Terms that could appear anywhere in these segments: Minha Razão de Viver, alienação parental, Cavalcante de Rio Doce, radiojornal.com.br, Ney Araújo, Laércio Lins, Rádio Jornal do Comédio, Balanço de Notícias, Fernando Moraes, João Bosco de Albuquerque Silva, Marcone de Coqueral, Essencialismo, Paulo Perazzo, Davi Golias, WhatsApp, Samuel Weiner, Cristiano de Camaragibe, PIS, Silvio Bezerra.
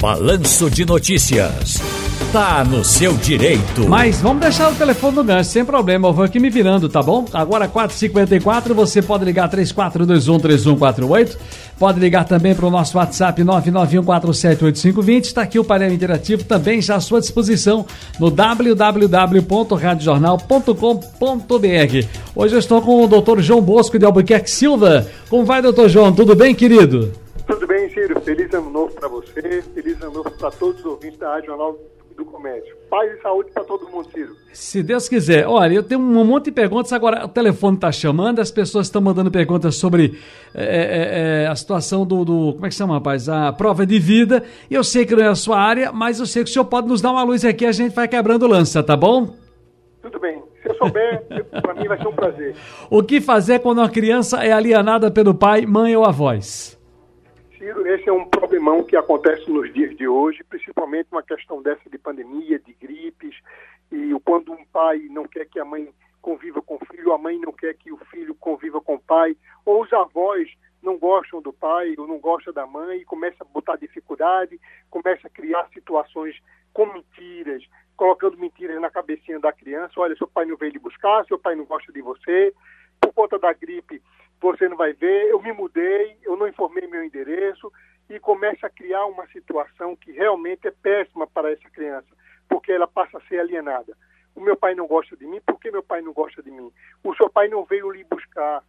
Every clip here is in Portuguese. Balanço de Notícias. Tá no seu direito. Mas vamos deixar o telefone no gancho, sem problema, eu vou aqui me virando, tá bom? Agora 4h54, você pode ligar 3421-3148, pode ligar também para o nosso WhatsApp 991478520, está aqui o painel interativo também já à sua disposição no www.radiojornal.com.br. Hoje eu estou com o doutor João Bosco de Albuquerque Silva. Como vai, doutor João? Tudo bem, querido? Tudo bem, Ciro. Feliz ano novo para você, feliz ano novo para todos os ouvintes da Rádio Jornal do Comédio. Paz e saúde para todo mundo, Ciro. Se Deus quiser. Olha, eu tenho um monte de perguntas, agora o telefone está chamando, as pessoas estão mandando perguntas sobre a situação do como é que chama, rapaz? A prova de vida. Eu sei que não é a sua área, mas eu sei que o senhor pode nos dar uma luz aqui, a gente vai quebrando lança, tá bom? Tudo bem. Se eu souber, para mim vai ser um prazer. O que fazer quando uma criança é alienada pelo pai, mãe ou avós? Ciro, esse é um problemão que acontece nos dias de hoje, principalmente uma questão dessa de pandemia, de gripes, e quando um pai não quer que a mãe conviva com o filho, a mãe não quer que o filho conviva com o pai, ou os avós não gostam do pai ou não gostam da mãe, e começa a botar dificuldade, começa a criar situações com mentiras, colocando mentiras na cabecinha da criança. Olha, seu pai não veio lhe buscar, seu pai não gosta de você, por conta da gripe você não vai ver, eu me mudei, eu não informei meu endereço, e começa a criar uma situação que realmente é péssima para essa criança, porque ela passa a ser alienada. O meu pai não gosta de mim, por que meu pai não gosta de mim? O seu pai não veio lhe buscar,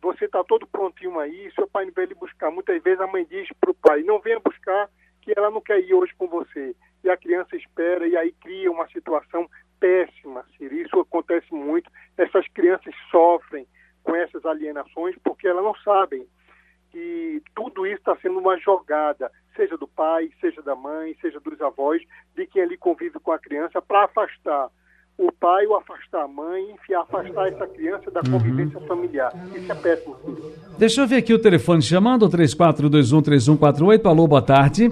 você está todo prontinho aí, seu pai não veio lhe buscar. Muitas vezes a mãe diz para o pai, não venha buscar, que ela não quer ir hoje com você. E a criança espera, e aí cria uma situação péssima, Ciro. Isso acontece muito, essas crianças sofrem com essas alienações, porque elas não sabem que tudo isso está sendo uma jogada, seja do pai, seja da mãe, seja dos avós, de quem ali convive com a criança, para afastar o pai ou afastar a mãe, enfim, afastar essa criança da convivência familiar. Isso é péssimo. Deixa eu ver aqui o telefone chamando, 3421-3148. Alô, boa tarde.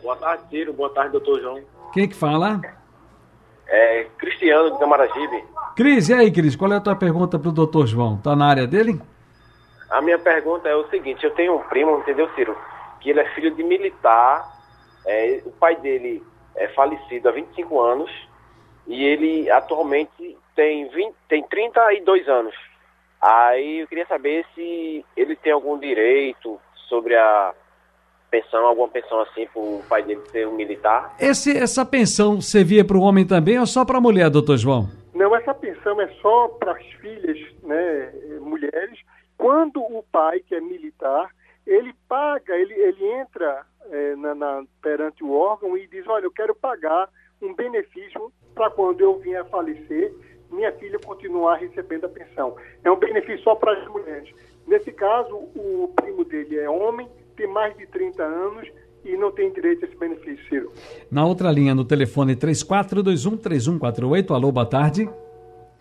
Boa tarde, Ciro. Boa tarde, doutor João. Quem que fala? É Cristiano de Camaragibe. Cris, e aí, Cris, qual é a tua pergunta para o doutor João? Está na área dele? A minha pergunta é o seguinte, eu tenho um primo, entendeu, Ciro? Que ele é filho de militar, o pai dele é falecido há 25 anos e ele atualmente tem 32 anos. Aí eu queria saber se ele tem algum direito sobre a pensão, alguma pensão assim para o pai dele ser um militar. Essa pensão servia para o homem também ou só para a mulher, doutor João? Não, essa pensão é só para as filhas, né, mulheres. Quando o pai, que é militar, ele paga, ele entra perante o órgão e diz, olha, eu quero pagar um benefício para quando eu vier a falecer, minha filha continuar recebendo a pensão. É um benefício só para as mulheres. Nesse caso, o primo dele é homem, tem mais de 30 anos, e não tem direito a esse benefício, Ciro. Na outra linha, no telefone 3421-3148, alô, boa tarde.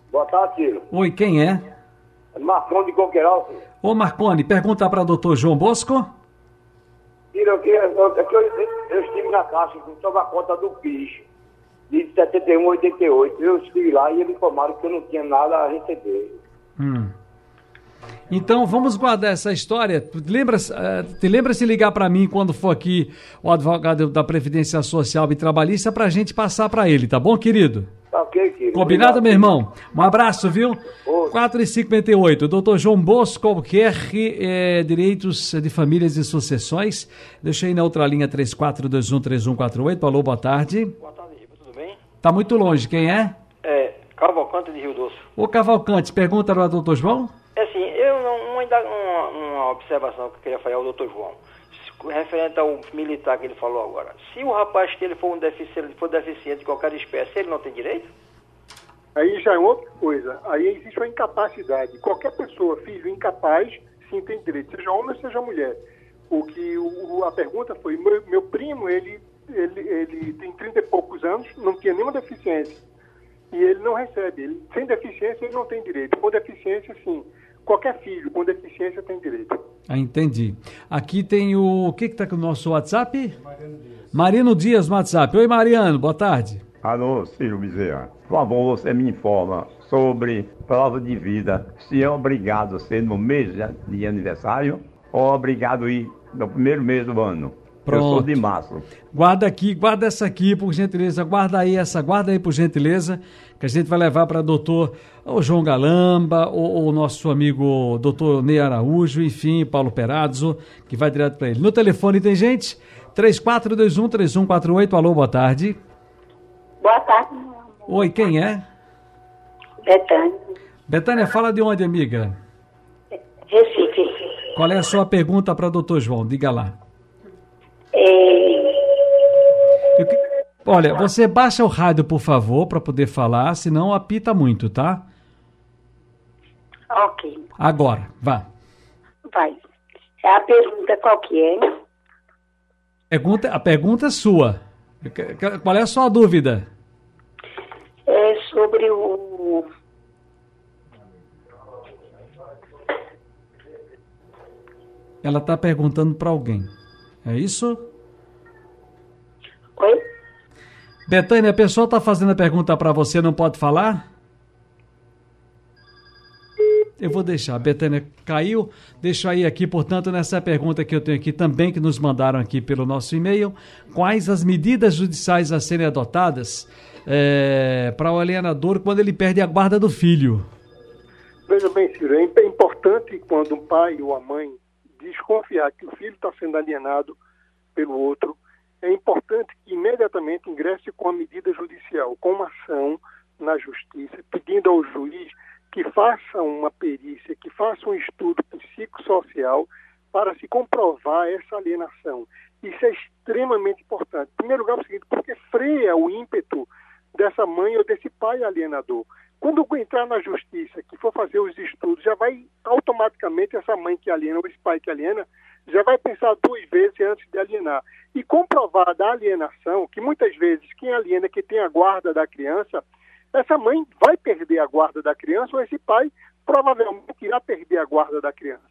Boa tarde, Ciro. Oi, quem é? Marcone de Coqueral, Ciro. Ô, Marcone, pergunta para o doutor João Bosco. Ciro, eu estive na Caixa, sobre a conta do PIS, de 71, 88, eu estive lá e eles informaram que eu não tinha nada a receber. Então, vamos guardar essa história. Lembra se ligar para mim quando for aqui o advogado da Previdência Social e Trabalhista para a gente passar para ele, tá bom, querido? Tá ok, querido. Combinado, obrigado, meu irmão? Um abraço, viu? 4h58, doutor João Bosco Albuquerque, Direitos de Famílias e Sucessões. Deixa eu ir na outra linha, 3421-3148. Alô, boa tarde. Boa tarde, tudo bem? Tá muito longe, quem é? É, Cavalcante de Rio Doce. Ô, Cavalcante, pergunta para o doutor João? É assim, uma observação que eu queria fazer ao doutor João, referente ao militar que ele falou agora. Se o rapaz que ele for deficiente de qualquer espécie, ele não tem direito? Aí já é outra coisa. Aí existe uma incapacidade. Qualquer pessoa, filho incapaz, sim tem direito, seja homem ou seja mulher. A pergunta foi, meu primo, ele tem 30 e poucos anos, não tinha nenhuma deficiência. E ele não recebe. Sem deficiência, ele não tem direito. Com deficiência, sim. Qualquer filho com deficiência tem direito. Ah, entendi. Aqui tem o... O que está com o nosso WhatsApp? Mariano Dias no WhatsApp. Oi, Mariano, boa tarde. Alô, Silvio Bezerra. Por favor, você me informa sobre prova de vida. Se é obrigado a ser no mês de aniversário ou obrigado a ir no primeiro mês do ano? Pronto. Eu sou de Márcio. Guarda aqui, guarda essa aqui, por gentileza. Guarda aí essa, guarda aí, por gentileza, que a gente vai levar para o doutor João Galamba, ou o nosso amigo doutor Ney Araújo, enfim, Paulo Perazzo, que vai direto para ele. No telefone tem gente? 3421-3148. Alô, boa tarde. Boa tarde. Oi, quem é? Betânia. Betânia, fala de onde, amiga? Recife. Qual é a sua pergunta para o doutor João? Diga lá. Olha, você baixa o rádio, por favor, para poder falar, senão apita muito, tá? Ok. Agora, vá. Vai. A pergunta qual que é? A pergunta é sua. Qual é a sua dúvida? É sobre o... Ela está perguntando para alguém. É isso? Oi? Betânia, a pessoa está fazendo a pergunta para você, não pode falar? Eu vou deixar. A Betânia caiu. Deixa aí aqui, portanto, nessa pergunta que eu tenho aqui também, que nos mandaram aqui pelo nosso e-mail. Quais as medidas judiciais a serem adotadas para o alienador quando ele perde a guarda do filho? Veja bem, Ciro, é importante quando um pai ou a mãe desconfiar que o filho está sendo alienado pelo outro, é importante que imediatamente ingresse com a medida judicial, com uma ação na justiça, pedindo ao juiz que faça uma perícia, que faça um estudo psicossocial para se comprovar essa alienação. Isso é extremamente importante. Em primeiro lugar, é o seguinte, porque freia o ímpeto dessa mãe ou desse pai alienador. Quando entrar na justiça, que for fazer os estudos, já vai automaticamente essa mãe que aliena ou esse pai que aliena, já vai pensar duas vezes antes de alienar. E comprovada a alienação, que muitas vezes quem aliena é quem tem a guarda da criança, essa mãe vai perder a guarda da criança ou esse pai provavelmente irá perder a guarda da criança.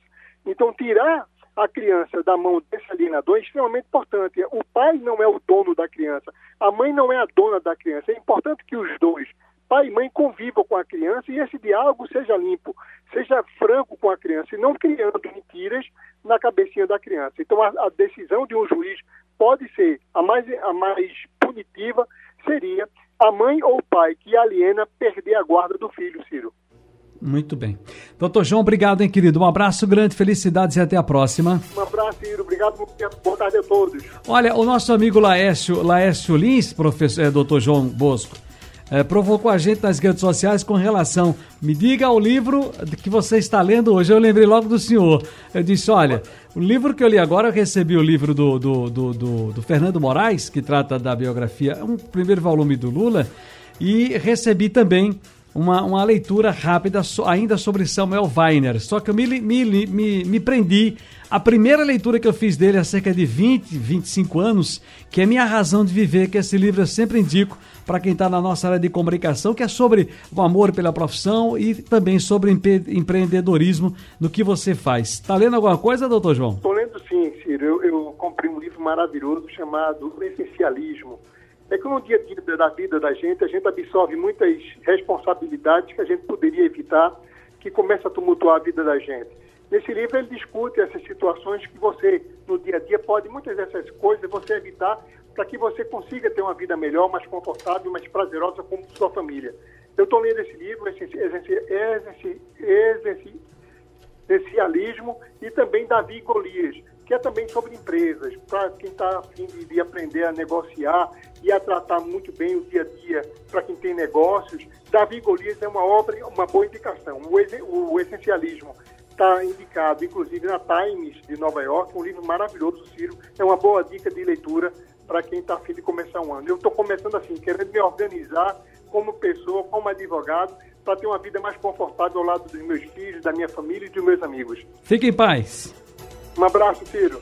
Então, tirar a criança da mão desse alienador é extremamente importante. O pai não é o dono da criança, a mãe não é a dona da criança. É importante que os dois, pai e mãe, convivam com a criança e esse diálogo seja limpo, seja franco com a criança e não criando mentiras na cabecinha da criança. Então, a decisão de um juiz pode ser, a mais punitiva seria a mãe ou o pai que aliena perder a guarda do filho, Ciro. Muito bem. Doutor João, obrigado, hein, querido? Um abraço grande, felicidades e até a próxima. Um abraço, Ciro. Obrigado por ter botado a todos. Olha, o nosso amigo Laércio Lins, professor, doutor João Bosco, provocou a gente nas redes sociais com relação, me diga o livro que você está lendo hoje. Eu lembrei logo do senhor. Eu disse, olha, o livro que eu li agora, eu recebi o livro do Fernando Moraes, que trata da biografia, é um primeiro volume do Lula, e recebi também uma leitura rápida ainda sobre Samuel Weiner, só que eu me prendi à primeira leitura que eu fiz dele há cerca de 20, 25 anos, que é Minha Razão de Viver, que esse livro eu sempre indico para quem está na nossa área de comunicação, que é sobre o amor pela profissão e também sobre empreendedorismo no que você faz. Está lendo alguma coisa, doutor João? Estou lendo sim, Ciro. Eu comprei um livro maravilhoso chamado Essencialismo. É que no dia da vida da gente, a gente absorve muitas responsabilidades que a gente poderia evitar, que começa a tumultuar a vida da gente. Nesse livro ele discute essas situações que você, no dia a dia, pode, muitas dessas coisas, você evitar para que você consiga ter uma vida melhor, mais confortável, mais prazerosa com sua família. Eu estou lendo esse livro, Essencialismo, e também Davi Golias, que é também sobre empresas, para quem está a fim de aprender a negociar e a tratar muito bem o dia a dia, para quem tem negócios. Davi Golias é uma obra, uma boa indicação. O Essencialismo está indicado, inclusive, na Times de Nova York, um livro maravilhoso, Ciro. É uma boa dica de leitura para quem está a fim de começar um ano. Eu estou começando assim, querendo me organizar como pessoa, como advogado, para ter uma vida mais confortável ao lado dos meus filhos, da minha família e dos meus amigos. Fique em paz. Um abraço, Ciro.